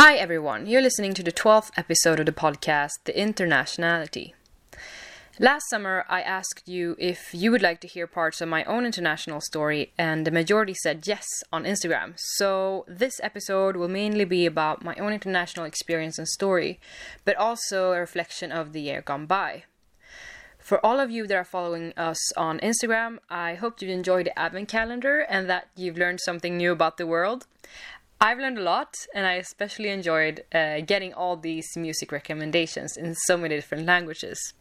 Hi everyone, you're listening to the 12th episode of the podcast, The Internationality. Last summer, I asked you if you would like to hear parts of my own international story, and the majority said yes on Instagram. So this episode will mainly be about my own international experience and story, but also a reflection of the year gone by. For all of you that are following us on Instagram, I hope you enjoyed the Advent calendar and that you've learned something new about the world. I've learned a lot, and I especially enjoyed getting all these music recommendations in so many different languages.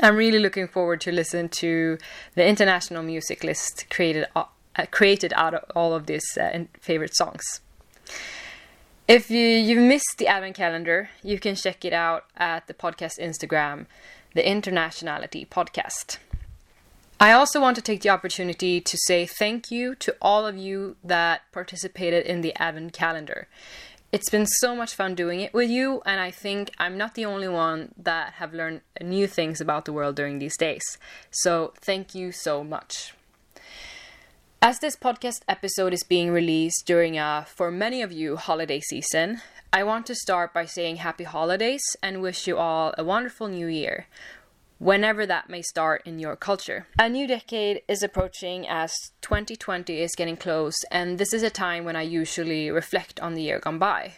I'm really looking forward to listen to the international music list created out of all of these favorite songs. If you missed the Advent calendar, you can check it out at the podcast Instagram, The Internationality Podcast. I also want to take the opportunity to say thank you to all of you that participated in the Advent calendar. It's been so much fun doing it with you, and I think I'm not the only one that have learned new things about the world during these days. So thank you so much. As this podcast episode is being released during a, for many of you, holiday season, I want to start by saying happy holidays and wish you all a wonderful new year, whenever that may start in your culture. A new decade is approaching as 2020 is getting close, and this is a time when I usually reflect on the year gone by.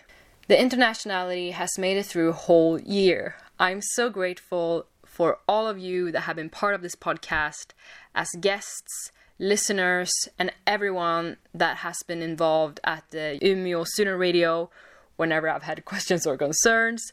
The Internationality has made it through a whole year. I'm so grateful for all of you that have been part of this podcast as guests, listeners, and everyone that has been involved at the Umeå Student Radio whenever I've had questions or concerns.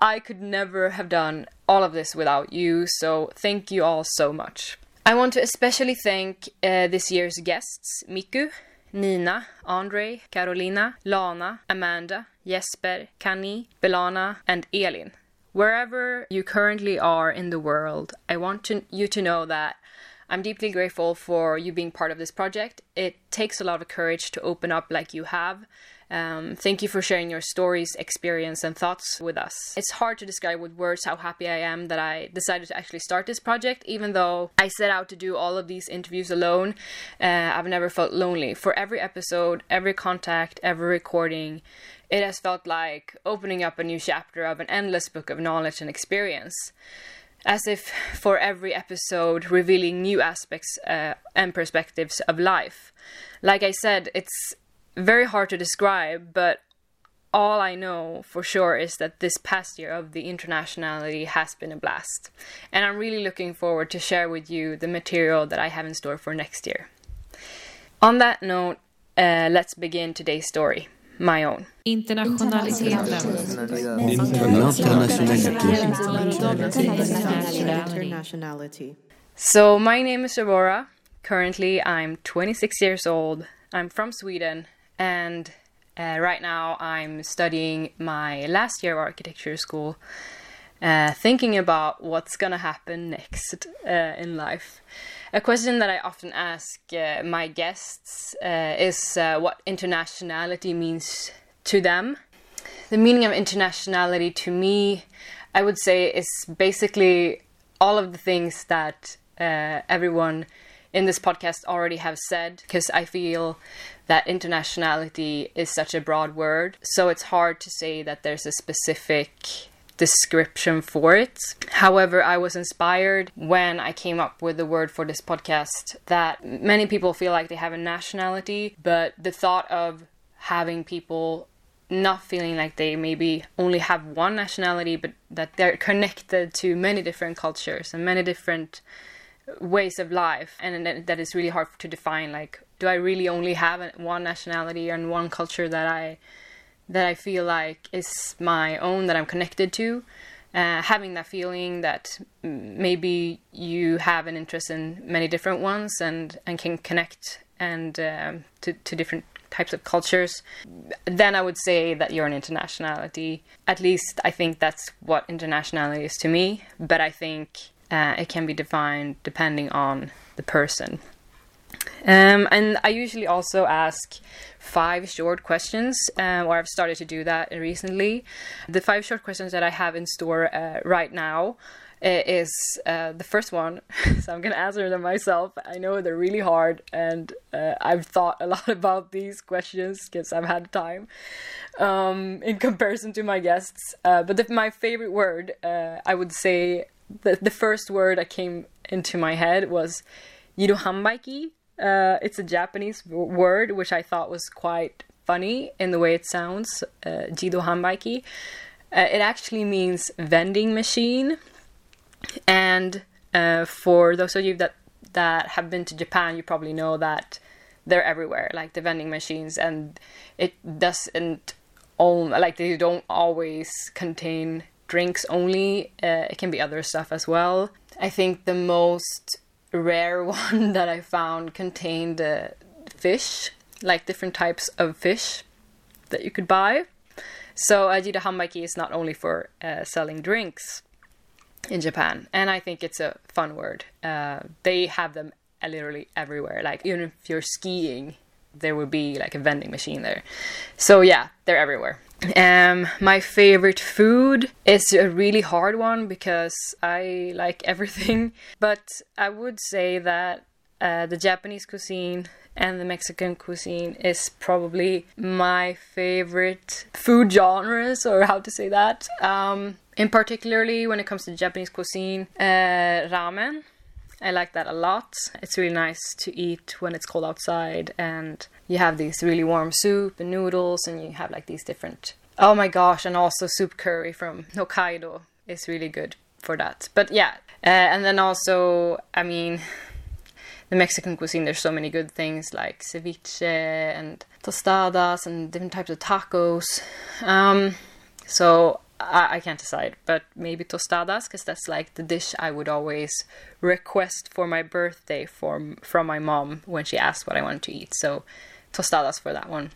I could never have done all of this without you, so thank you all so much. I want to especially thank this year's guests, Miku, Nina, Andre, Carolina, Lana, Amanda, Jesper, Kani, Belana, and Elin. Wherever you currently are in the world, I want you to know that I'm deeply grateful for you being part of this project. It takes a lot of courage to open up like you have. Thank you for sharing your stories, experience, and thoughts with us. It's hard to describe with words how happy I am that I decided to actually start this project. Even though I set out to do all of these interviews alone, I've never felt lonely. For every episode, every contact, every recording, it has felt like opening up a new chapter of an endless book of knowledge and experience. As if for every episode revealing new aspects and perspectives of life. Like I said, it's very hard to describe, but all I know for sure is that this past year of the Internationality has been a blast. And I'm really looking forward to share with you the material that I have in store for next year. On that note, let's begin today's story. My own. Internationality. So my name is Aurora. Currently I'm 26 years old. I'm from Sweden, and right now I'm studying my last year of architecture school, thinking about what's gonna happen next in life. A question that I often ask my guests is what internationality means to them. The meaning of internationality to me, I would say, is basically all of the things that everyone in this podcast already have said, because I feel that internationality is such a broad word, so it's hard to say that there's a specific description for it. However, I was inspired when I came up with the word for this podcast that many people feel like they have a nationality, but the thought of having people not feeling like they maybe only have one nationality, but that they're connected to many different cultures and many different ways of life, and that is really hard to define. Like, do I really only have one nationality and one culture that I feel like is my own, that I'm connected to? Having that feeling that maybe you have an interest in many different ones and can connect and to different types of cultures, then I would say that you're an internationality. At least I think that's what internationality is to me, but I think it can be defined depending on the person. And I usually also ask 5 short questions, or I've started to do that recently. The 5 short questions that I have in store right now is the first one. So I'm going to answer them myself. I know they're really hard, and I've thought a lot about these questions because I've had time in comparison to my guests. But my favorite word, I would say the first word that came into my head was jidōhanbaiki. It's a Japanese word, which I thought was quite funny in the way it sounds, jidōhanbaiki. It actually means vending machine. And for those of you that have been to Japan, you probably know that they're everywhere, like the vending machines, and it doesn't they don't always contain drinks only. It can be other stuff as well. I think the most rare one that I found contained fish, like different types of fish that you could buy. So jidōhanbaiki is not only for selling drinks in Japan, and I think it's a fun word. They have them literally everywhere. Like even if you're skiing, there would be like a vending machine there. So yeah, they're everywhere. My favorite food is a really hard one because I like everything, but I would say that the Japanese cuisine and the Mexican cuisine is probably my favorite food genres, or how to say that. In particularly when it comes to Japanese cuisine, ramen. I like that a lot. It's really nice to eat when it's cold outside, and you have these really warm soup and noodles, and you have like these different... Oh my gosh, and also soup curry from Hokkaido is really good for that. But yeah, and then also, I mean... The Mexican cuisine, there's so many good things like ceviche and tostadas and different types of tacos. So I can't decide, but maybe tostadas, because that's like the dish I would always request for my birthday from my mom when she asked what I wanted to eat. So tostadas for that one.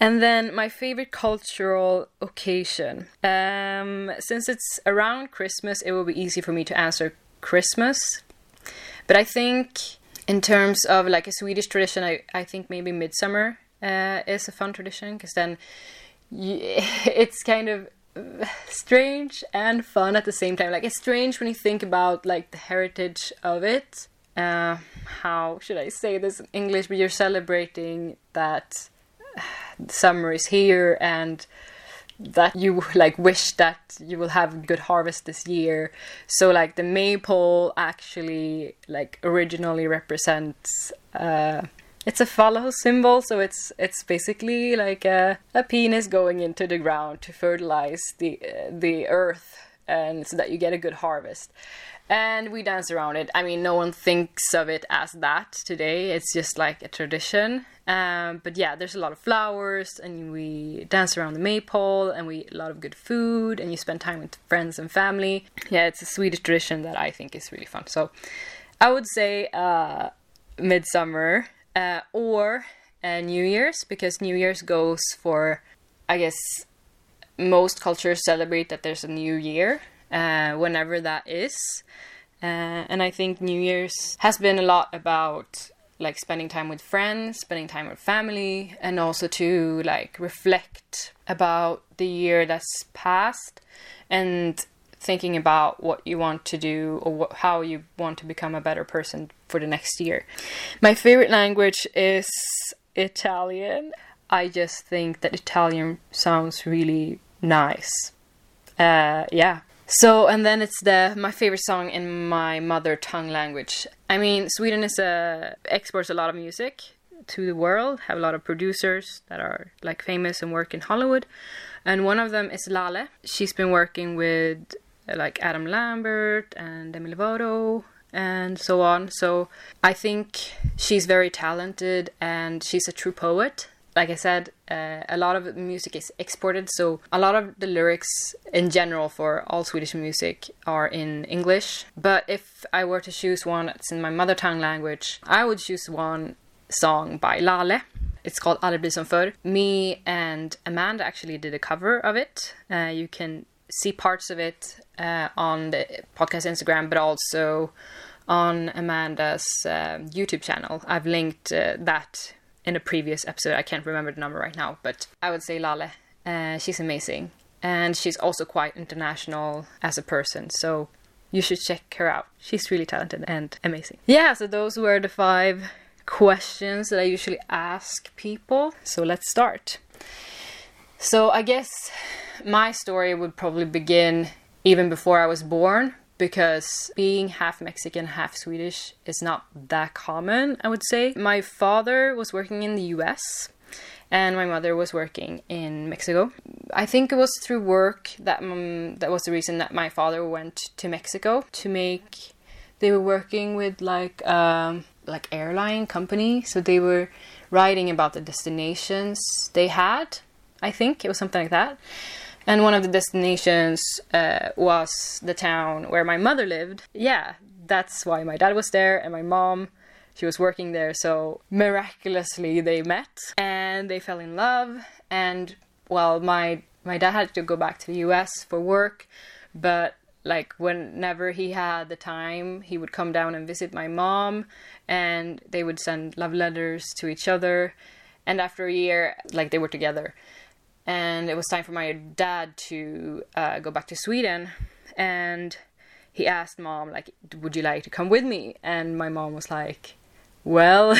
And then my favorite cultural occasion. Since it's around Christmas, it will be easy for me to answer Christmas. But I think in terms of like a Swedish tradition, I think maybe midsummer is a fun tradition, because then it's kind of strange and fun at the same time. Like it's strange when you think about like the heritage of it. How should I say this in English? But you're celebrating that summer is here and that you like wish that you will have a good harvest this year. So like the maypole actually like originally represents it's a fallow symbol, so it's basically like a penis going into the ground to fertilize the earth, and so that you get a good harvest. And we dance around it. I mean, no one thinks of it as that today. It's just like a tradition. But yeah, there's a lot of flowers, and we dance around the maypole, and we eat a lot of good food, and you spend time with friends and family. Yeah, it's a Swedish tradition that I think is really fun. So I would say midsummer or New Year's, because New Year's goes for, I guess, most cultures celebrate that there's a new year. Whenever that is. And I think New Year's has been a lot about like spending time with friends, spending time with family, and also to like reflect about the year that's passed and thinking about what you want to do or how you want to become a better person for the next year. My favorite language is Italian. I just think that Italian sounds really nice. Yeah. So, and then it's my favorite song in my mother tongue language. I mean, Sweden exports a lot of music to the world, have a lot of producers that are like famous and work in Hollywood. And one of them is Laleh. She's been working with like Adam Lambert and Demi Lovato and so on. So I think she's very talented, and she's a true poet. Like I said, a lot of music is exported, so a lot of the lyrics in general for all Swedish music are in English. But if I were to choose one that's in my mother tongue language, I would choose one song by Laleh. It's called Aldrig bli som förr. Me and Amanda actually did a cover of it. You can see parts of it on the podcast Instagram, but also on Amanda's YouTube channel. I've linked that in a previous episode. I can't remember the number right now, but I would say Laleh. She's amazing, and she's also quite international as a person, so You should check her out. She's really talented and amazing. Yeah, so those were the 5 questions that I usually ask people. So let's start. So I guess my story would probably begin even before I was born, because being half Mexican, half Swedish is not that common, I would say. My father was working in the US and my mother was working in Mexico. I think it was through work that was the reason that my father went to Mexico to make... They were working with like airline company, so they were writing about the destinations they had. I think it was something like that. And one of the destinations was the town where my mother lived. Yeah, that's why my dad was there, and my mom, she was working there. So miraculously they met and they fell in love. And well, my dad had to go back to the US for work, but like whenever he had the time, he would come down and visit my mom, and they would send love letters to each other. And after a year, like they were together. And it was time for my dad to go back to Sweden. And he asked mom, like, would you like to come with me? And my mom was like, well,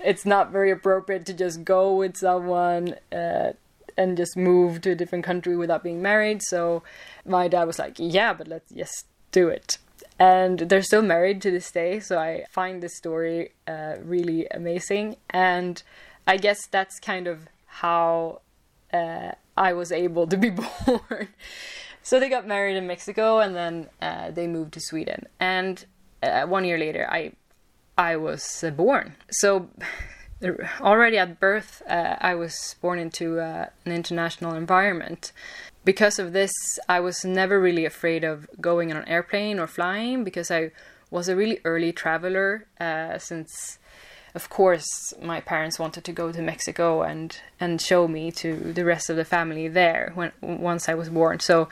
it's not very appropriate to just go with someone and just move to a different country without being married. So my dad was like, yeah, but let's just do it. And they're still married to this day. So I find this story really amazing. And I guess that's kind of how... I was able to be born. So they got married in Mexico, and then they moved to Sweden. And 1 year later, I was born. So already at birth, I was born into an international environment. Because of this, I was never really afraid of going on an airplane or flying, because I was a really early traveler since... Of course, my parents wanted to go to Mexico and show me to the rest of the family there once I was born. So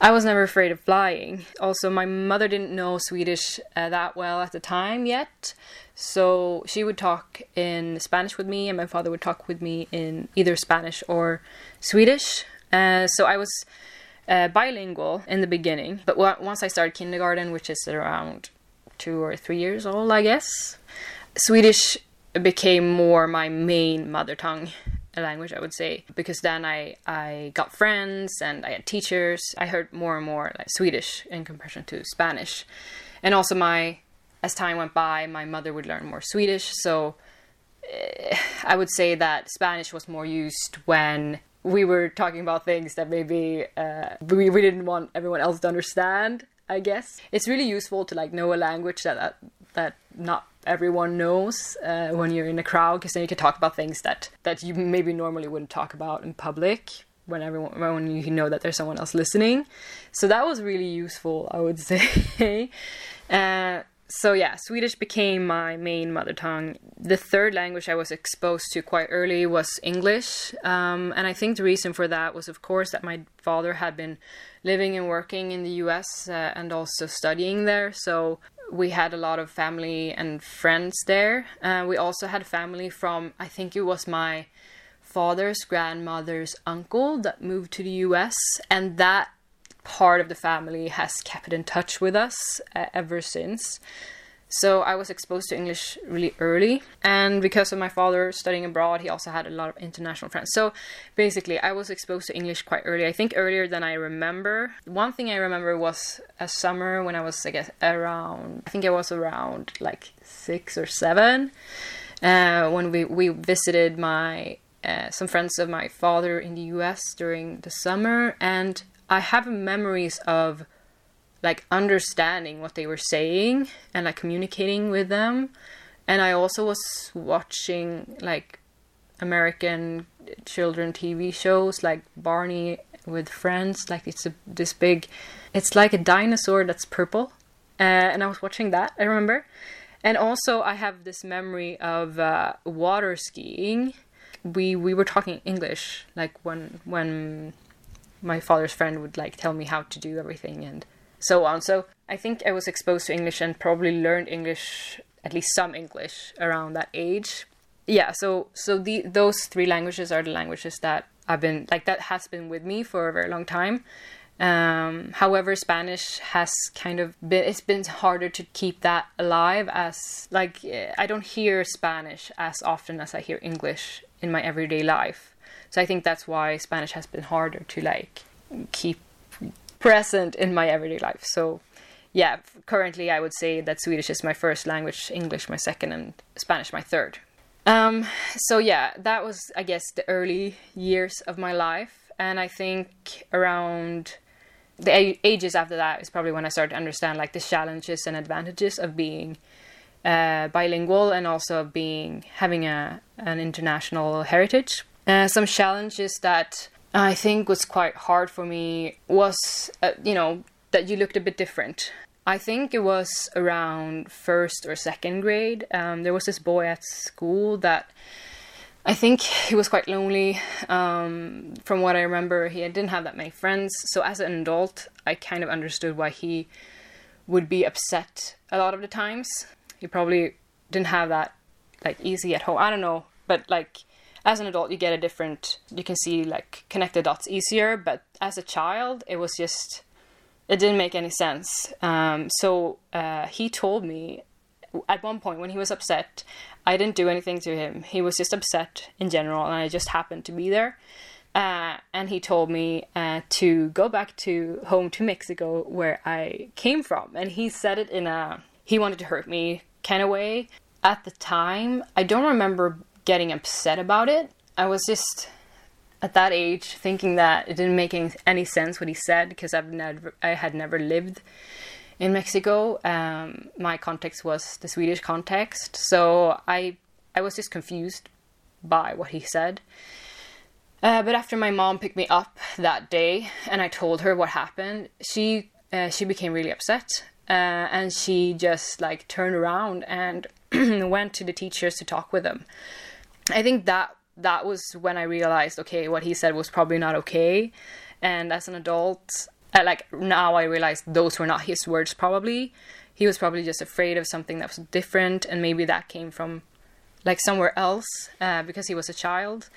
I was never afraid of flying. Also, my mother didn't know Swedish that well at the time yet. So she would talk in Spanish with me, and my father would talk with me in either Spanish or Swedish. So I was bilingual in the beginning. But once I started kindergarten, which is around 2 or 3 years old, I guess... Swedish became more my main mother tongue language, I would say, because then I got friends and I had teachers. I heard more and more like Swedish in comparison to Spanish. And also as time went by, my mother would learn more Swedish. So I would say that Spanish was more used when we were talking about things that maybe we didn't want everyone else to understand, I guess. It's really useful to like know a language that not everyone knows when you're in a crowd, because then you can talk about things that you maybe normally wouldn't talk about in public when you know that there's someone else listening. So that was really useful, I would say. So yeah, Swedish became my main mother tongue. The third language I was exposed to quite early was English. And I think the reason for that was, of course, that my father had been living and working in the US and also studying there. So we had a lot of family and friends there. We also had family from, I think it was my father's grandmother's uncle that moved to the US. And that part of the family has kept in touch with us ever since. So I was exposed to English really early. And because of my father studying abroad, he also had a lot of international friends. So basically, I was exposed to English quite early. I think earlier than I remember. One thing I remember was a summer when I was, I guess, around like 6 or 7. When we visited some friends of my father in the US during the summer. And I have memories of like understanding what they were saying and like communicating with them. And I also was watching like American children TV shows like Barney with Friends. Like it's like a dinosaur that's purple. And I was watching that, I remember. And also I have this memory of water skiing. We were talking English, like when my father's friend would like tell me how to do everything and so on. So I think I was exposed to English and probably learned English, at least some English, around that age. Yeah, so those 3 languages are the languages that has been with me for a very long time. However, Spanish has kind of been harder to keep that alive, as like I don't hear Spanish as often as I hear English in my everyday life. So I think that's why Spanish has been harder to like keep present in my everyday life. So yeah, currently I would say that Swedish is my first language, English my second, and Spanish my third. So yeah, that was, I guess, the early years of my life. And I think around the ages after that is probably when I started to understand like the challenges and advantages of being bilingual, and also of having an international heritage. Some challenges that I think was quite hard for me was, that you looked a bit different. I think it was around first or second grade. There was this boy at school that I think he was quite lonely. From what I remember, he didn't have that many friends. So as an adult, I kind of understood why he would be upset a lot of the times. He probably didn't have that like easy at home. I don't know, but like, as an adult, you can see, like, connect the dots easier, but as a child, it didn't make any sense. So he told me at one point when he was upset, I didn't do anything to him. He was just upset in general, and I just happened to be there. And he told me to go back home to Mexico, where I came from. And he said it in he wanted to hurt me kind of way. At the time, I don't remember getting upset about it. I was just at that age thinking that it didn't make any sense what he said, because I had never lived in Mexico. My context was the Swedish context, so I was just confused by what he said. But after my mom picked me up that day and I told her what happened, she became really upset, and she just like turned around and went to the teachers to talk with them. I think that was when I realized, okay, what he said was probably not okay. And as an adult, now I realized those were not his words probably. He was probably just afraid of something that was different, and maybe that came from like somewhere else because he was a child.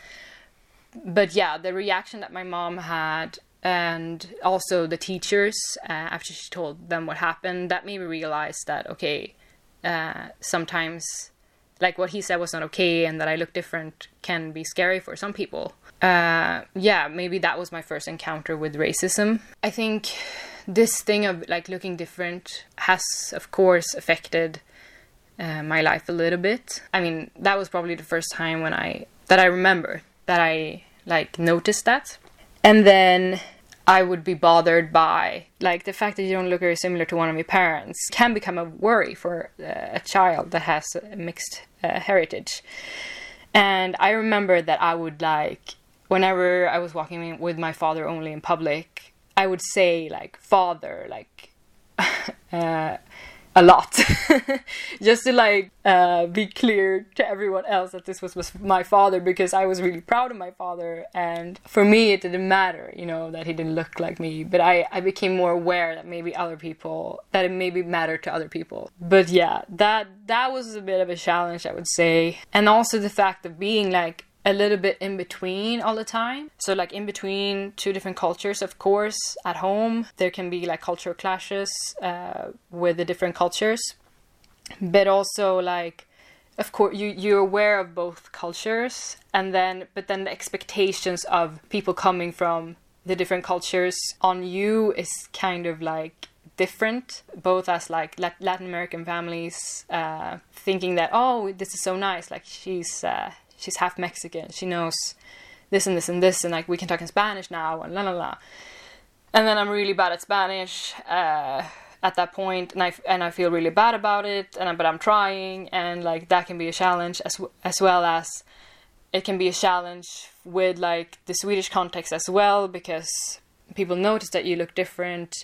But yeah, the reaction that my mom had, and also the teachers after she told them what happened, that made me realize that, okay, sometimes like what he said was not okay, and that I look different can be scary for some people. Maybe that was my first encounter with racism. I think this thing of like looking different has, of course, affected my life a little bit. I mean, that was probably the first time that I remember that I like noticed that. And then I would be bothered by like the fact that you don't look very similar to one of your parents can become a worry for a child that has a mixed heritage. And I remember that I would like, whenever I was walking with my father only in public, I would say like father, like a lot just to like be clear to everyone else that this was my father, because I was really proud of my father, and for me it didn't matter, you know, that he didn't look like me, but I became more aware that it maybe mattered to other people. But yeah, that was a bit of a challenge, I would say. And also the fact of being like a little bit in between all the time. So like in between two different cultures, of course, at home, there can be like cultural clashes with the different cultures. But also like, of course, you're aware of both cultures. But then the expectations of people coming from the different cultures on you is kind of like different, both as like Latin American families thinking that, oh, this is so nice, like she's half Mexican, she knows this and this and this, and like we can talk in Spanish now, and la la la. And then I'm really bad at Spanish at that point, and I feel really bad about it, but I'm trying, and like that can be a challenge, as well as it can be a challenge with like the Swedish context as well, because people notice that you look different,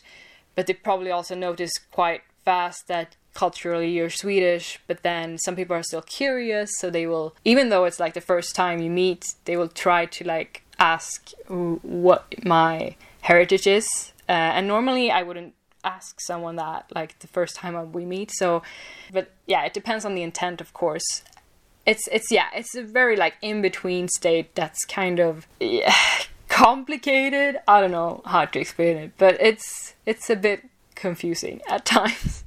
but they probably also notice quite fast that culturally you're Swedish. But then some people are still curious, so they will, even though it's like the first time you meet, they will try to like ask what my heritage is, and normally I wouldn't ask someone that like the first time we meet. So, but yeah, it depends on the intent, of course. It's a very like in between state that's kind of complicated. I don't know how to explain it, but it's a bit confusing at times.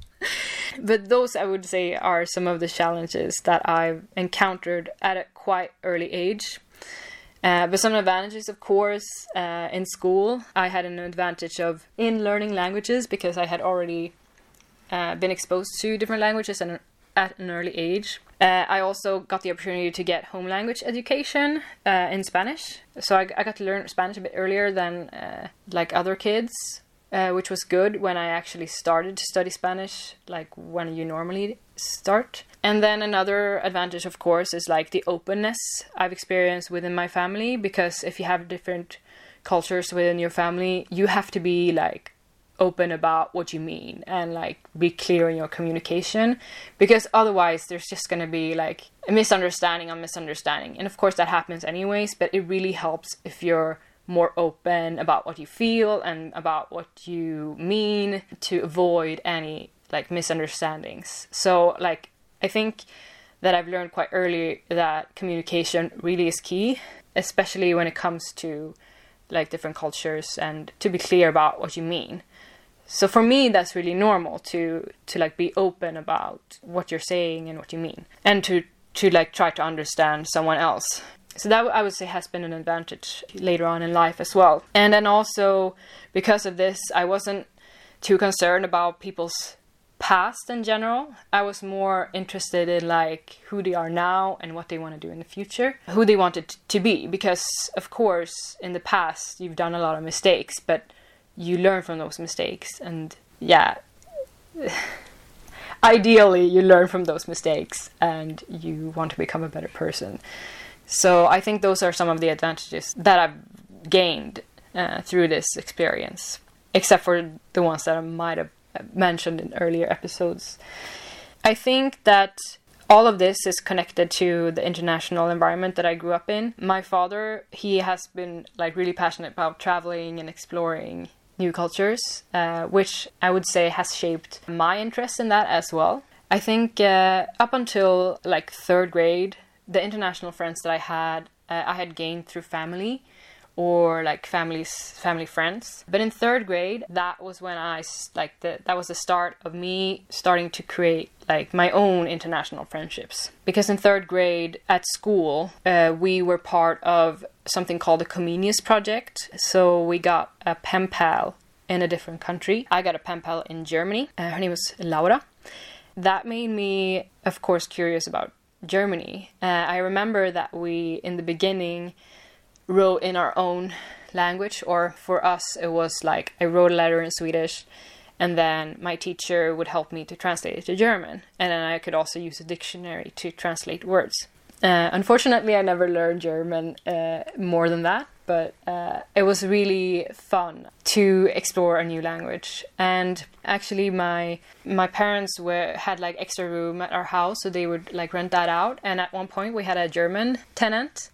But those, I would say, are some of the challenges that I've encountered at a quite early age. But some advantages, of course, in school, I had an advantage of in learning languages because I had already been exposed to different languages and at an early age. I also got the opportunity to get home language education in Spanish. So I got to learn Spanish a bit earlier than like other kids. Which was good when I actually started to study Spanish, like when you normally start. And then another advantage, of course, is like the openness I've experienced within my family, because if you have different cultures within your family, you have to be like open about what you mean and like be clear in your communication, because otherwise there's just going to be like a misunderstanding on misunderstanding. And of course that happens anyways, but it really helps if you're more open about what you feel and about what you mean to avoid any like misunderstandings. So like I think that I've learned quite early that communication really is key, especially when it comes to like different cultures, and to be clear about what you mean. So for me that's really normal to like be open about what you're saying and what you mean, and to like try to understand someone else. So that, I would say, has been an advantage later on in life as well. And then also, because of this, I wasn't too concerned about people's past in general. I was more interested in, like, who they are now and what they want to do in the future. Who they wanted to be. Because, of course, in the past, you've done a lot of mistakes. But you learn from those mistakes. And, yeah, ideally, you learn from those mistakes. And you want to become a better person. So I think those are some of the advantages that I've gained through this experience, except for the ones that I might have mentioned in earlier episodes. I think that all of this is connected to the international environment that I grew up in. My father, he has been like really passionate about traveling and exploring new cultures, which I would say has shaped my interest in that as well. I think up until like 3rd grade, the international friends that I had gained through family or like family friends. But in 3rd grade, that was when that was the start of me starting to create like my own international friendships. Because in 3rd grade at school, we were part of something called the Comenius Project. So we got a pen pal in a different country. I got a pen pal in Germany. Her name was Laura. That made me, of course, curious about Germany. I remember that we, in the beginning, wrote in our own language, or for us it was like I wrote a letter in Swedish and then my teacher would help me to translate it to German, and then I could also use a dictionary to translate words. Unfortunately I never learned German more than that, but it was really fun to explore a new language. And actually my parents had like extra room at our house, so they would like rent that out, and at one point we had a German tenant,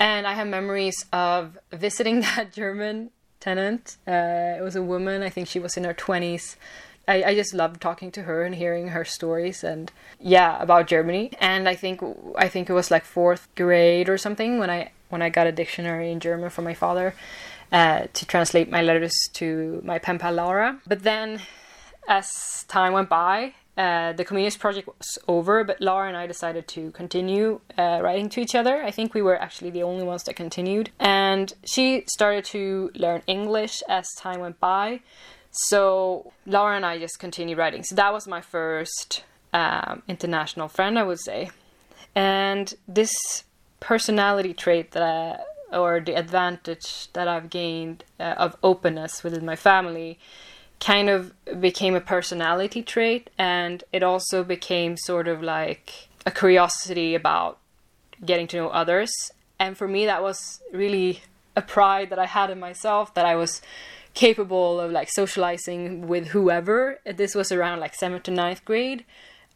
and I have memories of visiting that German tenant. It was a woman, I think she was in her 20s. I just loved talking to her and hearing her stories and about Germany. And I think it was like 4th grade or something when I got a dictionary in German from my father to translate my letters to my pen pal Laura. But then, as time went by, the Comenius Project was over, but Laura and I decided to continue writing to each other. I think we were actually the only ones that continued. And she started to learn English as time went by. So Laura and I just continued writing. So that was my first international friend, I would say. And this personality trait or the advantage that I've gained of openness within my family kind of became a personality trait, and it also became sort of like a curiosity about getting to know others. And for me that was really a pride that I had in myself, that I was capable of like socializing with whoever. This was around like 7th to 9th grade.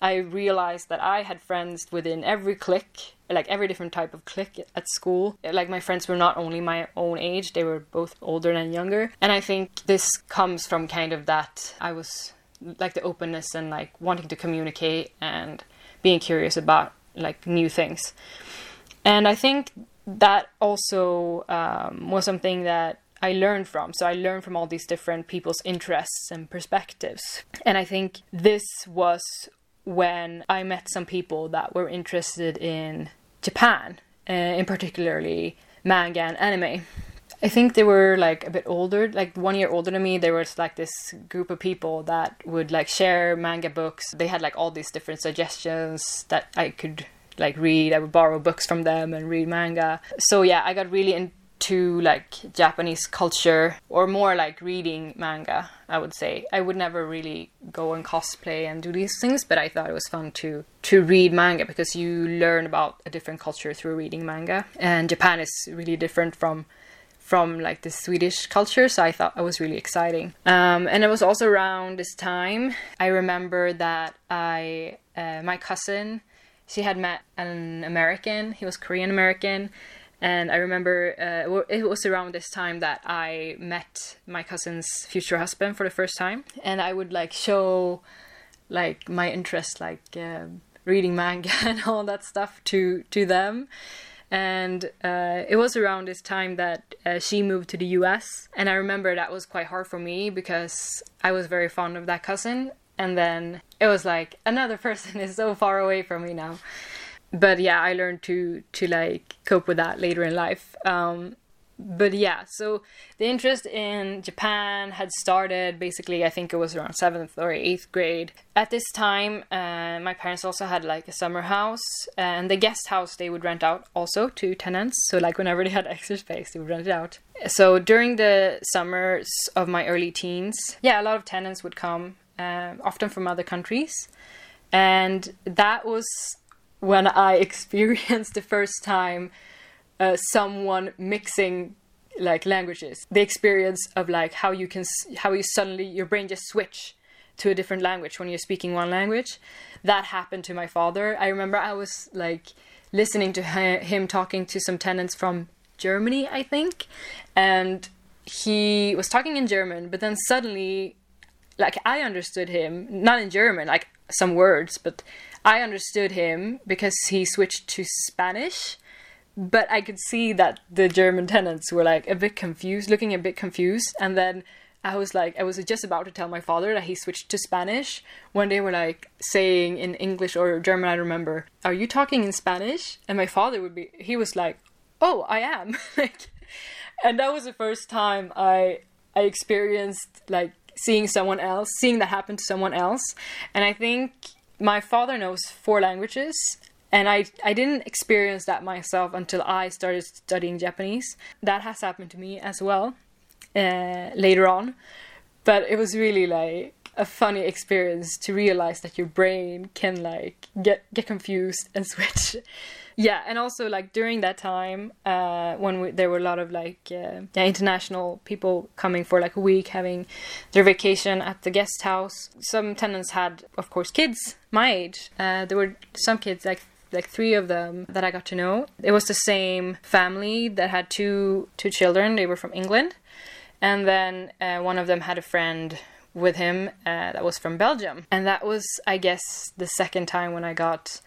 I realized that I had friends within every clique, like every different type of clique at school. Like my friends were not only my own age, they were both older and younger. And I think this comes from kind of that I was like the openness and like wanting to communicate and being curious about like new things. And I think that also was something that I learned from. So I learned from all these different people's interests and perspectives. And I think this was when I met some people that were interested in Japan, in particularly manga and anime. I think they were like a bit older, like 1 year older than me. There was like this group of people that would like share manga books. They had like all these different suggestions that I could like read. I would borrow books from them and read manga. So yeah, I got really into like Japanese culture, or more like reading manga, I would say. I would never really go and cosplay and do these things, but I thought it was fun to read manga because you learn about a different culture through reading manga. And Japan is really different from like the Swedish culture, so I thought it was really exciting. And it was also around this time, I remember that my cousin, she had met an American, he was Korean-American, and I remember it was around this time that I met my cousin's future husband for the first time. And I would like show like my interest, like reading manga and all that stuff to them. And it was around this time that she moved to the US. And I remember that was quite hard for me because I was very fond of that cousin. And then it was like, another person is so far away from me now. But yeah, I learned to like cope with that later in life. But yeah, so the interest in Japan had started basically, I think it was around 7th or 8th grade. At this time, my parents also had like a summer house, and the guest house they would rent out also to tenants. So like whenever they had extra space, they would rent it out. So during the summers of my early teens, yeah, a lot of tenants would come, often from other countries. And that was when I experienced the first time someone mixing like languages, the experience of like how you suddenly your brain just switch to a different language when you're speaking one language. That happened to my father. I remember I was like listening to him talking to some tenants from Germany, I think, and he was talking in German, but then suddenly like I understood him, not in German, like some words, but I understood him because he switched to Spanish, but I could see that the German tenants were like a bit confused, looking a bit confused. And then I was just about to tell my father that he switched to Spanish when they were like saying in English or German, I remember, "Are you talking in Spanish?" And my father was like, "Oh, I am." Like, and that was the first time I experienced like seeing that happen to someone else. And I think my father knows 4 languages, and I didn't experience that myself until I started studying Japanese. That has happened to me as well later on, but it was really like a funny experience to realize that your brain can like get confused and switch. Yeah, and also like during that time when there were a lot of like international people coming for like a week, having their vacation at the guest house. Some tenants had, of course, kids my age. There were some kids, like 3 of them that I got to know. It was the same family that had two children. They were from England, and then one of them had a friend with him that was from Belgium. And that was, I guess, the second time when I got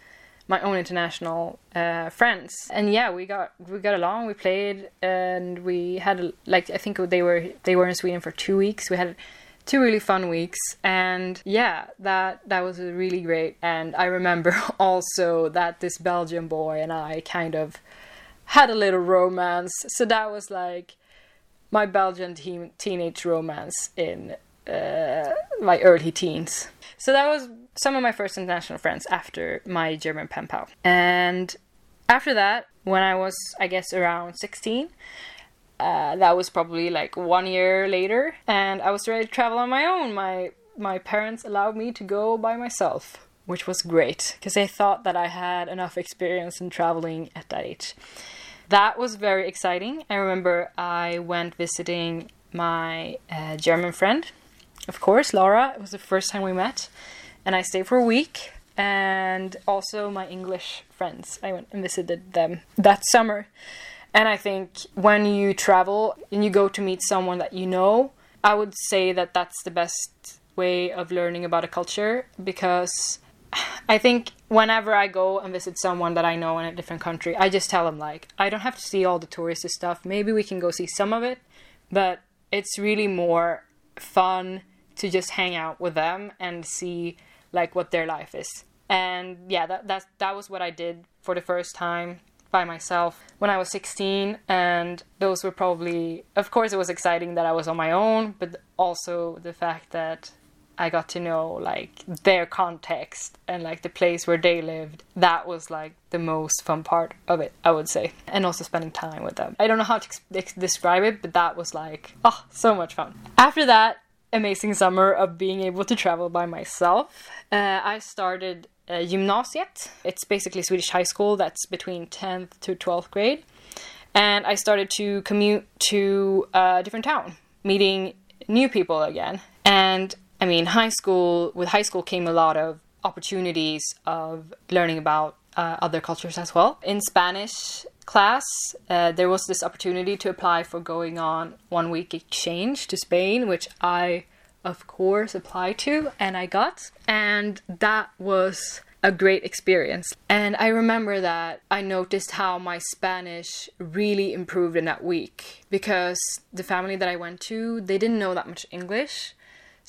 my own international friends. And yeah, we got along, we played, and we had like, I think they were in Sweden for 2 weeks. We had 2 really fun weeks, and yeah, that was really great. And I remember also that this Belgian boy and I kind of had a little romance. So that was like my Belgian teenage romance in my early teens. So that was some of my first international friends after my German pen pal. And after that, when I was, I guess, around 16, that was probably like 1 year later, and I was ready to travel on my own. My parents allowed me to go by myself, which was great, because they thought that I had enough experience in traveling at that age. That was very exciting. I remember I went visiting my German friend, of course, Laura. It was the first time we met, and I stayed for a week. And also my English friends, I went and visited them that summer. And I think when you travel and you go to meet someone that you know, I would say that that's the best way of learning about a culture, because I think whenever I go and visit someone that I know in a different country, I just tell them, like, I don't have to see all the touristy stuff. Maybe we can go see some of it, but it's really more fun to just hang out with them and see, like, what their life is. And yeah, that was what I did for the first time by myself when I was 16. And those were probably, of course, it was exciting that I was on my own, but also the fact that I got to know, like, their context and, like, the place where they lived. That was, like, the most fun part of it, I would say. And also spending time with them. I don't know how to describe it, but that was, like, oh, so much fun. After that amazing summer of being able to travel by myself, I started gymnasiet. It's basically Swedish high school. That's between 10th to 12th grade. And I started to commute to a different town, meeting new people again. And I mean, with high school came a lot of opportunities of learning about other cultures as well. In Spanish class, there was this opportunity to apply for going on 1 week exchange to Spain, which I, of course, applied to and I got. And that was a great experience. And I remember that I noticed how my Spanish really improved in that week, because the family that I went to, they didn't know that much English.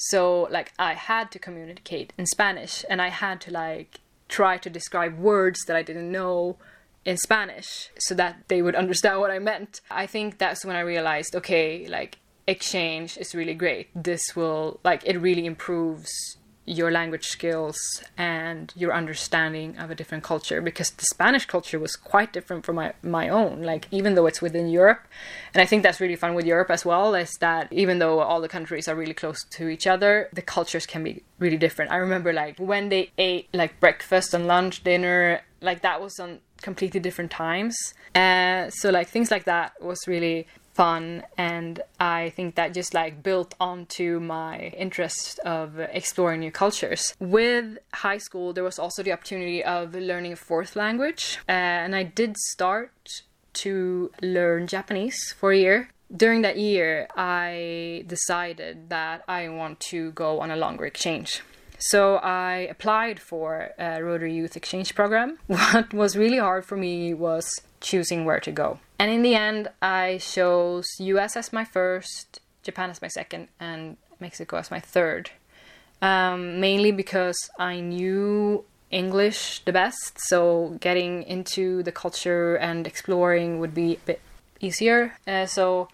So, like, I had to communicate in Spanish, and I had to, like, try to describe words that I didn't know in Spanish so that they would understand what I meant. I think that's when I realized, okay, like, exchange is really great. This will, like, it really improves your language skills and your understanding of a different culture, because the Spanish culture was quite different from my own, like, even though it's within Europe. And I think that's really fun with Europe as well, is that even though all the countries are really close to each other, the cultures can be really different. I remember, like, when they ate, like, breakfast and lunch, dinner, like, that was on completely different times. So, like, things like that was really fun, and I think that just, like, built onto my interest of exploring new cultures. With high school, there was also the opportunity of learning a fourth language, and I did start to learn Japanese for a year. During that year, I decided that I want to go on a longer exchange. So I applied for a Rotary Youth Exchange program. What was really hard for me was choosing where to go. And in the end, I chose US as my first, Japan as my second, and Mexico as my third. Mainly because I knew English the best, so getting into the culture and exploring would be a bit easier. So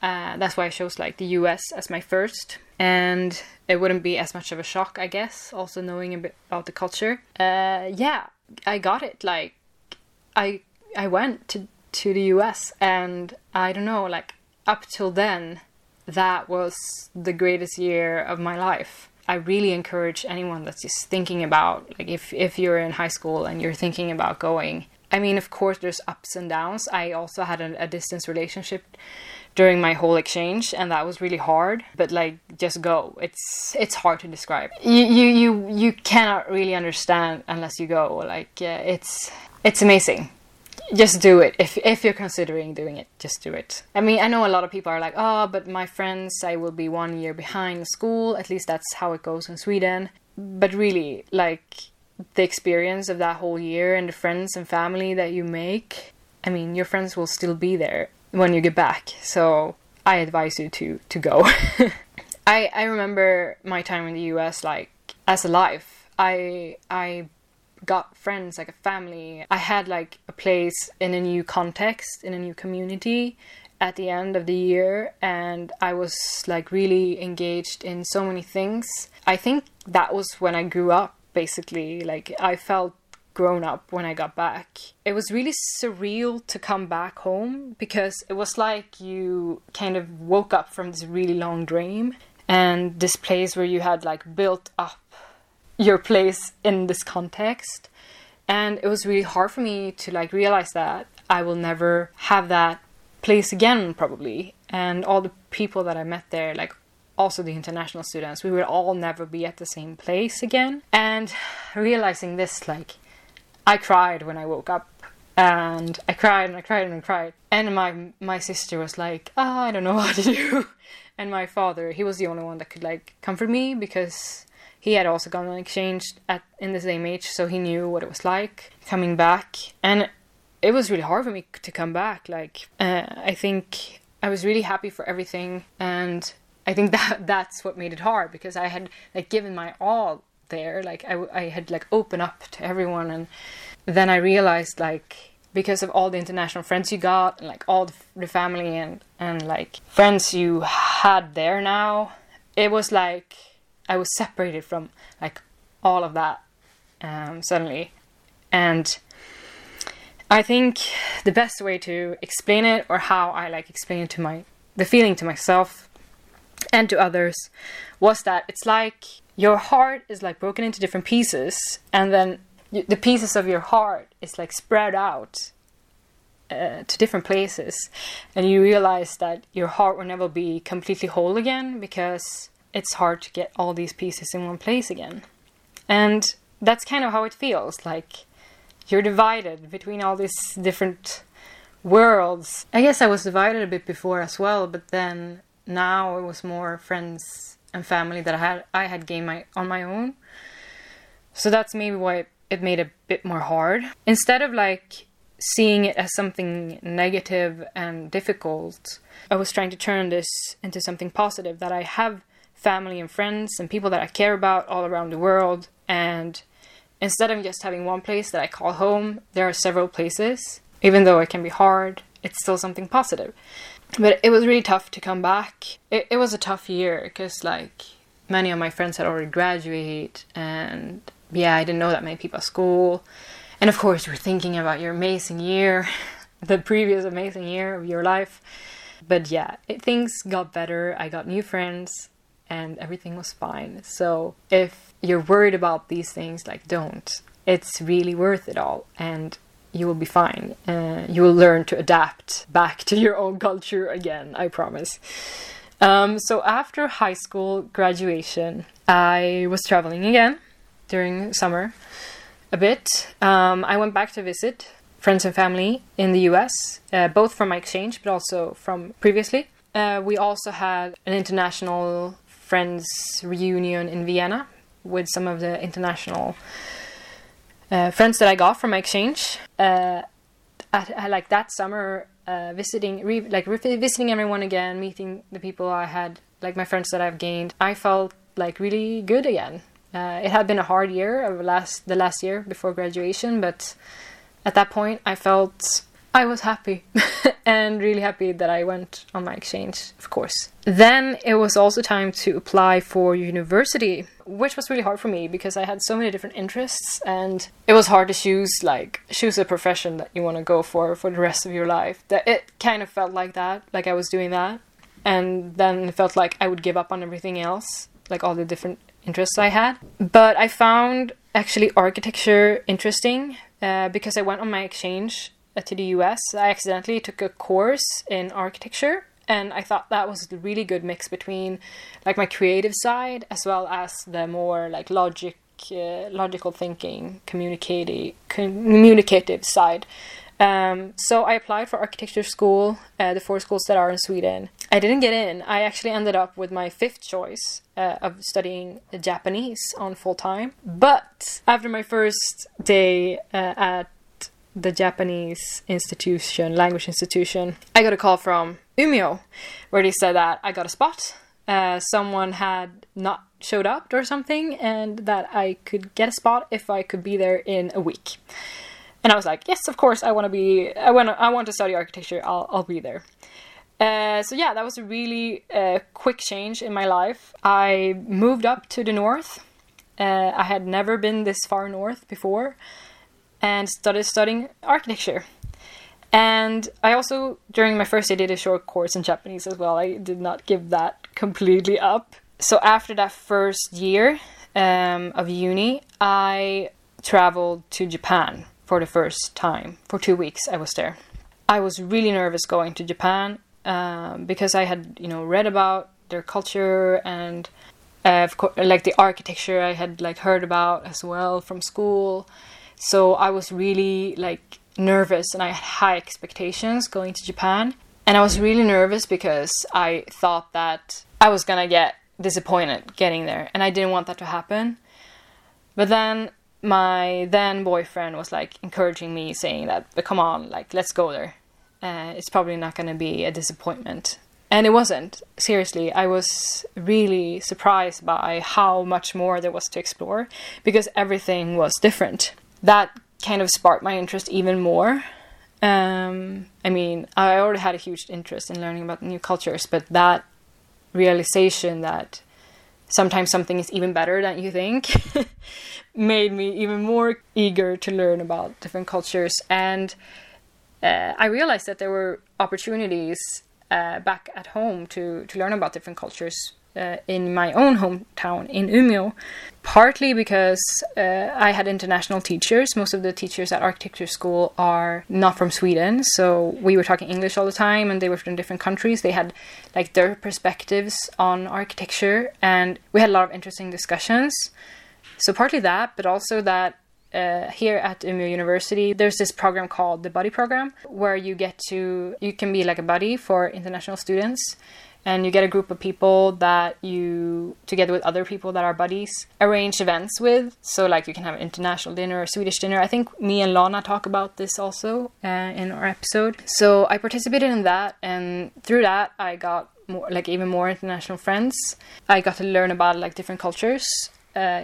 that's why I chose, like, the US as my first. And it wouldn't be as much of a shock, I guess, also knowing a bit about the culture. Yeah, I got it. Like, I went to the US, and I don't know, like, up till then, that was the greatest year of my life. I really encourage anyone that's just thinking about, like, if you're in high school and you're thinking about going. I mean, of course, there's ups and downs. I also had a distance relationship during my whole exchange, and that was really hard. But, like, just go. It's hard to describe. You cannot really understand unless you go. Like, yeah, it's amazing. Just do it. If you're considering doing it, just do it. I mean, I know a lot of people are like, oh, but my friends, I will be 1 year behind school. At least that's how it goes in Sweden. But really, like, the experience of that whole year and the friends and family that you make, I mean, your friends will still be there when you get back. So I advise you to go. I remember my time in the US, like, as a life. I got friends, like, a family. I had, like, a place in a new context, in a new community at the end of the year, and I was, like, really engaged in so many things. I think that was when I grew up, basically. Like, I felt grown up when I got back. It was really surreal to come back home, because it was like you kind of woke up from this really long dream, and this place where you had, like, built up your place in this context. And it was really hard for me to, like, realize that I will never have that place again, probably. And all the people that I met there, like, also the international students, we will all never be at the same place again. And realizing this, like, I cried when I woke up, and I cried. And my sister was like, oh, I don't know what to do. And my father, he was the only one that could, like, comfort me, because He had also gone on exchange in the same age, so he knew what it was like coming back. And it was really hard for me to come back. I think I was really happy for everything, and I think that's what made it hard, because I had given my all there. I had opened up to everyone, and then I realized because of all the international friends you got, and all the family and friends you had there now, it was I was separated from all of that suddenly. And I think the best way to explain it, or how I explain it to the feeling to myself and to others, was that it's your heart is broken into different pieces, and then the pieces of your heart is spread out to different places, and you realize that your heart will never be completely whole again, because it's hard to get all these pieces in one place again. And that's kind of how it feels, you're divided between all these different worlds. I guess I was divided a bit before as well, but then now it was more friends and family that I had gained on my own. So that's maybe why it made it a bit more hard. Instead of seeing it as something negative and difficult, I was trying to turn this into something positive, that I have family and friends and people that I care about all around the world. And instead of just having one place that I call home, there are several places. Even though it can be hard, it's still something positive. But it was really tough to come back. It was a tough year, because many of my friends had already graduated, and I didn't know that many people at school. And of course, you were thinking about your amazing year, the previous amazing year of your life. But things got better. I got new friends, and everything was fine. So if you're worried about these things, don't. It's really worth it all, and you will be fine. You will learn to adapt back to your own culture again, I promise. So after high school graduation, I was traveling again during summer a bit. I went back to visit friends and family in the US, both from my exchange, but also from previously. We also had an international friends reunion in Vienna with some of the international friends that I got from my exchange. I that summer, visiting everyone again, meeting the people I had, my friends that I've gained, I felt really good again. It had been a hard year, the last year before graduation, but at that point I felt I was happy and really happy that I went on my exchange, of course. Then it was also time to apply for university, which was really hard for me because I had so many different interests, and it was hard to choose a profession that you want to go for the rest of your life. That it kind of felt like that, I was doing that. And then it felt like I would give up on everything else, all the different interests I had. But I found actually architecture interesting because I went on my exchange to the US. I accidentally took a course in architecture, and I thought that was a really good mix between my creative side as well as the more logical thinking, communicative side. So I applied for architecture school, the four schools that are in Sweden. I didn't get in. I actually ended up with my fifth choice of studying Japanese on full time. But after my first day at the Japanese language institution, I got a call from Umeå, where they said that I got a spot. Someone had not showed up or something, and that I could get a spot if I could be there in a week. And I was like, yes, of course, I want to study architecture. I'll be there. So that was a really quick change in my life. I moved up to the north. I had never been this far north before, and started studying architecture. And I also, during my first day, did a short course in Japanese as well. I did not give that completely up. So after that first year of uni, I traveled to Japan for the first time. For 2 weeks I was there. I was really nervous going to Japan because I had, read about their culture, and of course, the architecture I had heard about as well from school. So I was really nervous, and I had high expectations going to Japan. And I was really nervous because I thought that I was gonna get disappointed getting there, and I didn't want that to happen. But then my then boyfriend was like encouraging me, saying that, but come on, like, let's go there. It's probably not going to be a disappointment. And it wasn't. Seriously, I was really surprised by how much more there was to explore, because everything was different. That kind of sparked my interest even more. I mean, I already had a huge interest in learning about new cultures, but that realization that sometimes something is even better than you think made me even more eager to learn about different cultures. And I realized that there were opportunities back at home to learn about different cultures in my own hometown in Umeå, partly because I had international teachers. Most of the teachers at architecture school are not from Sweden, so we were talking English all the time, and they were from different countries. They had like their perspectives on architecture, and we had a lot of interesting discussions. So partly that, but also that here at Umeå University, there's this program called the Buddy Program, where you can be like a buddy for international students. And you get a group of people that you, together with other people that are buddies, arrange events with. So, like, you can have an international dinner or Swedish dinner. I think me and Lana talk about this also in our episode. So I participated in that, and through that I got more, like, even more international friends. I got to learn about, like, different cultures,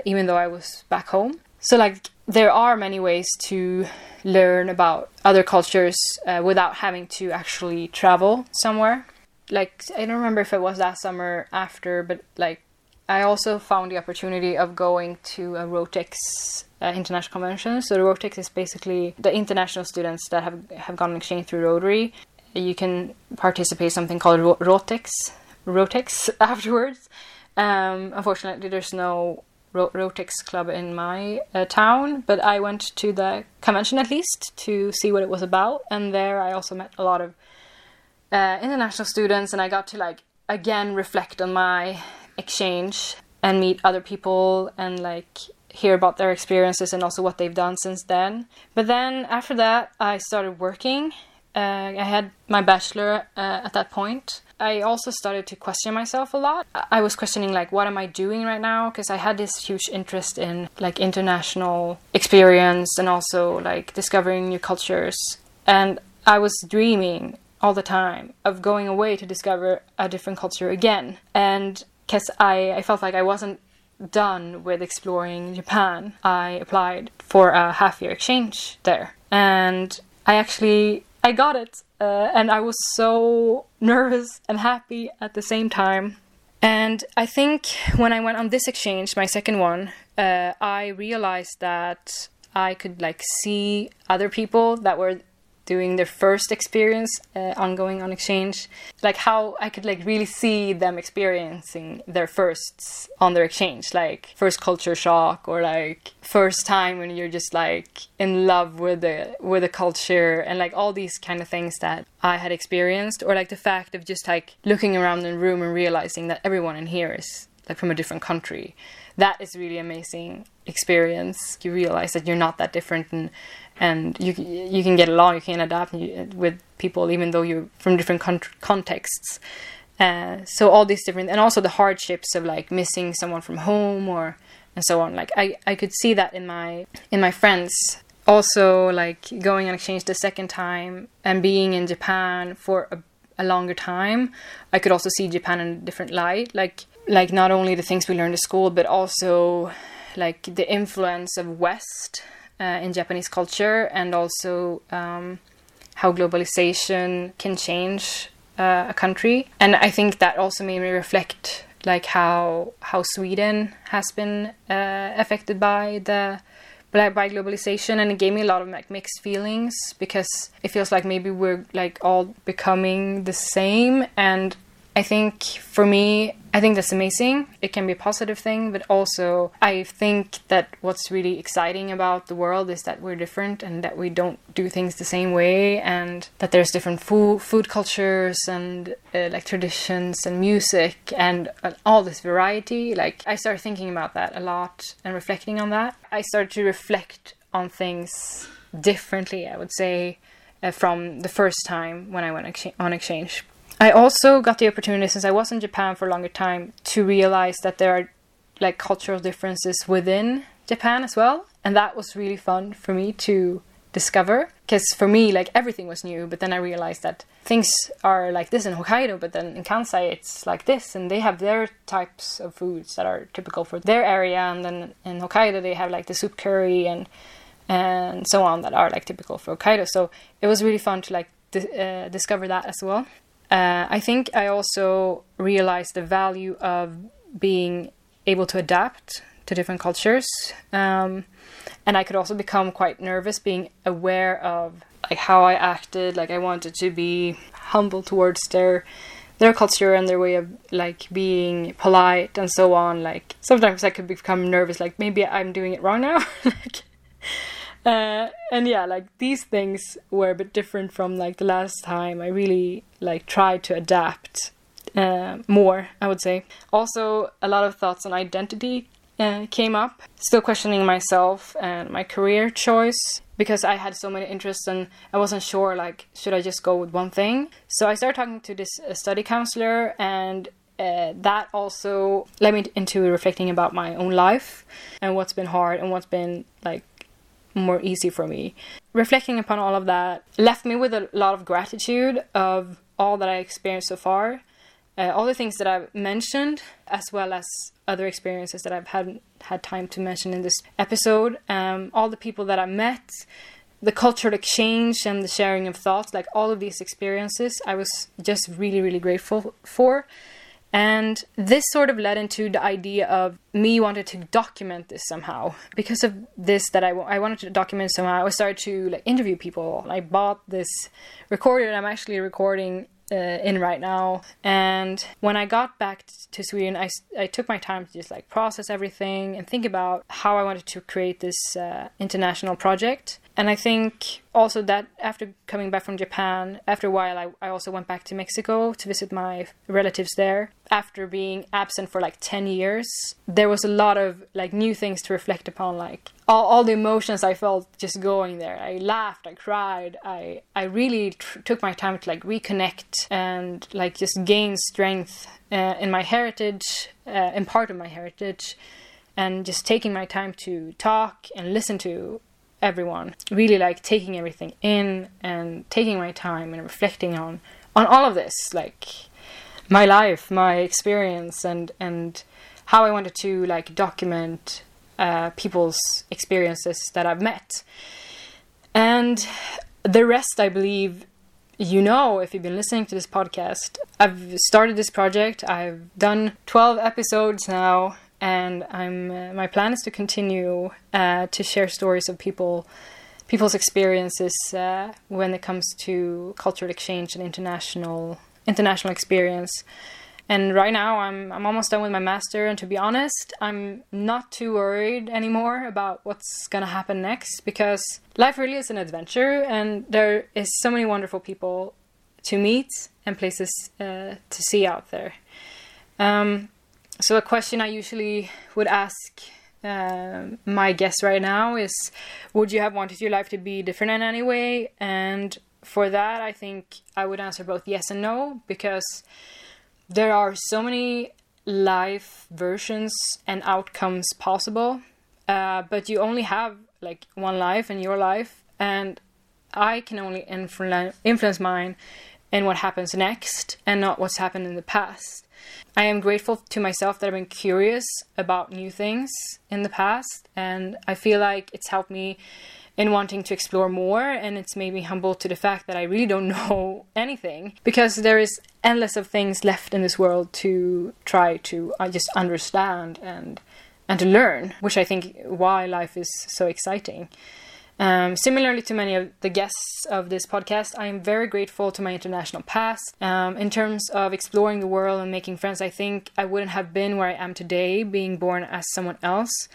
even though I was back home. So, like, there are many ways to learn about other cultures without having to actually travel somewhere. Like, I don't remember if it was that summer after, but, like, I also found the opportunity of going to a Rotex international convention. So the Rotex is basically the international students that have gone on exchange through Rotary. You can participate in something called Rotex afterwards. Unfortunately, there's no Rotex club in my town, but I went to the convention at least to see what it was about. And there I also met a lot of international students, and I got to, like, again reflect on my exchange and meet other people and, like, hear about their experiences and also what they've done since then. But then after that I started working. I had my bachelor at that point. I also started to question myself a lot. I was questioning, like, what am I doing right now? Because I had this huge interest in, like, international experience and also, like, discovering new cultures, and I was dreaming all the time of going away to discover a different culture again. And because I felt like I wasn't done with exploring Japan, I applied for a half-year exchange there, and I got it, and I was so nervous and happy at the same time. And I think when I went on this exchange, my second one, I realized that I could, like, see other people that were doing their first experience ongoing on exchange, like how I could, like, really see them experiencing their firsts on their exchange, like first culture shock, or like first time when you're just, like, in love with a culture, and, like, all these kind of things that I had experienced, or like the fact of just, like, looking around the room and realizing that everyone in here is, like, from a different country. That is really amazing experience. You realize that you're not that different, and you can get along, you can adapt with people, even though you're from different contexts. So all these different, and also the hardships of, like, missing someone from home, and so on. Like, I could see that in my friends. Also, like, going on exchange the second time and being in Japan for a longer time, I could also see Japan in a different light. Like not only the things we learned at school, but also, like, the influence of West in Japanese culture, and also how globalization can change a country. And I think that also made me reflect, like, how Sweden has been affected by globalization, and it gave me a lot of, like, mixed feelings, because it feels like maybe we're, like, all becoming the same. And I think for me, I think that's amazing. It can be a positive thing, but also I think that what's really exciting about the world is that we're different, and that we don't do things the same way, and that there's different food cultures and like traditions and music and all this variety. Like, I started thinking about that a lot and reflecting on that. I started to reflect on things differently, I would say, from the first time when I went on exchange. I also got the opportunity, since I was in Japan for a longer time, to realize that there are like cultural differences within Japan as well. And that was really fun for me to discover, because for me, like, everything was new. But then I realized that things are like this in Hokkaido, but then in Kansai it's like this, and they have their types of foods that are typical for their area. And then in Hokkaido they have like the soup curry and so on that are like typical for Hokkaido. So it was really fun to like discover that as well. I think I also realized the value of being able to adapt to different cultures. And I could also become quite nervous, being aware of like how I acted. Like, I wanted to be humble towards their culture and their way of like being polite and so on. Like, sometimes I could become nervous, like maybe I'm doing it wrong now. And yeah, like these things were a bit different from like the last time. I really like tried to adapt more, I would say. Also, a lot of thoughts on identity came up. Still questioning myself and my career choice, because I had so many interests and I wasn't sure, like, should I just go with one thing? So I started talking to this study counselor, and that also led me into reflecting about my own life and what's been hard and what's been like more easy for me. Reflecting upon all of that left me with a lot of gratitude of all that I experienced so far. All the things that I've mentioned, as well as other experiences that I've had time to mention in this episode. All the people that I met, the cultural exchange and the sharing of thoughts, like all of these experiences, I was just really, really grateful for. And this sort of led into the idea of me wanted to document this somehow. Because of this, that I wanted to document somehow, I started to like interview people. I bought this recorder, and I'm actually recording in right now. And when I got back to Sweden, I took my time to just like process everything and think about how I wanted to create this international project. And I think also that after coming back from Japan, after a while, I also went back to Mexico to visit my relatives there. After being absent for like 10 years, there was a lot of like new things to reflect upon, like all the emotions I felt just going there. I laughed, I cried, I really took my time to like reconnect and like just gain strength in my heritage, in part of my heritage, and just taking my time to talk and listen to everyone, really like taking everything in and taking my time and reflecting on all of this, like my life, my experience, and how I wanted to like document people's experiences that I've met. And the rest, I believe, you know, if you've been listening to this podcast. I've started this project. I've done 12 episodes now. And my plan is to continue to share stories of people's experiences when it comes to cultural exchange and international experience. And right now I'm almost done with my master, and to be honest, I'm not too worried anymore about what's gonna happen next, because life really is an adventure, and there is so many wonderful people to meet and places to see out there. So a question I usually would ask my guests right now is, would you have wanted your life to be different in any way? And for that, I think I would answer both yes and no, because there are so many life versions and outcomes possible, but you only have like one life in your life, and I can only influence mine in what happens next and not what's happened in the past. I am grateful to myself that I've been curious about new things in the past, and I feel like it's helped me in wanting to explore more, and it's made me humble to the fact that I really don't know anything, because there is endless of things left in this world to try to just understand and to learn, which I think why life is so exciting. Similarly to many of the guests of this podcast, I am very grateful to my international past. In terms of exploring the world and making friends, I think I wouldn't have been where I am today, being born as someone else.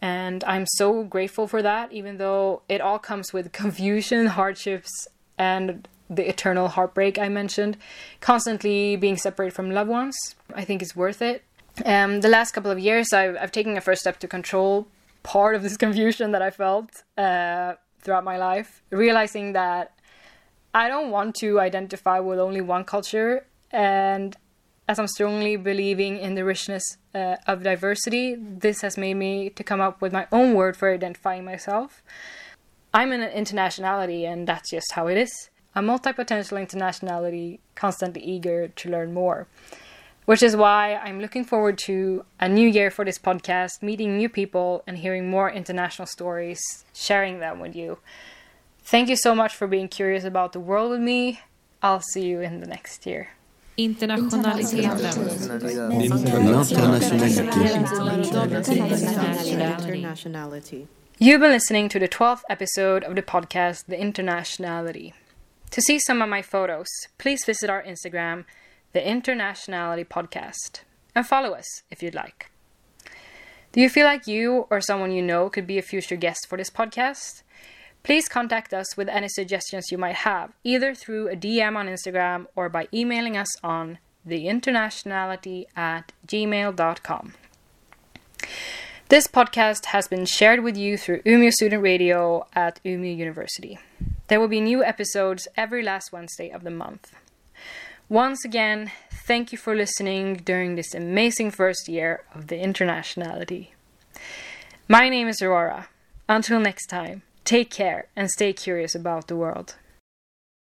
And I'm so grateful for that, even though it all comes with confusion, hardships, and the eternal heartbreak I mentioned. Constantly being separated from loved ones, I think is worth it. The last couple of years, I've taken a first step to control part of this confusion that I felt throughout my life, realizing that I don't want to identify with only one culture And as I'm strongly believing in the richness of diversity, this has made me to come up with my own word for identifying myself. I'm an internationality, and that's just how it is. A multi-potential internationality, constantly eager to learn more. Which is why I'm looking forward to a new year for this podcast, meeting new people and hearing more international stories, sharing them with you. Thank you so much for being curious about the world with me. I'll see you in the next year. Internationality. You've been listening to the 12th episode of the podcast, The Internationality. To see some of my photos, please visit our Instagram, The Internationality Podcast, and follow us if you'd like. Do you feel like you or someone you know could be a future guest for this podcast? Please contact us with any suggestions you might have, either through a DM on Instagram or by emailing us on theinternationality@gmail.com. This podcast has been shared with you through Umeå Student Radio at Umeå University. There will be new episodes every last Wednesday of the month. Once again, thank you for listening during this amazing first year of The Internationality. My name is Aurora. Until next time. Take care and stay curious about the world.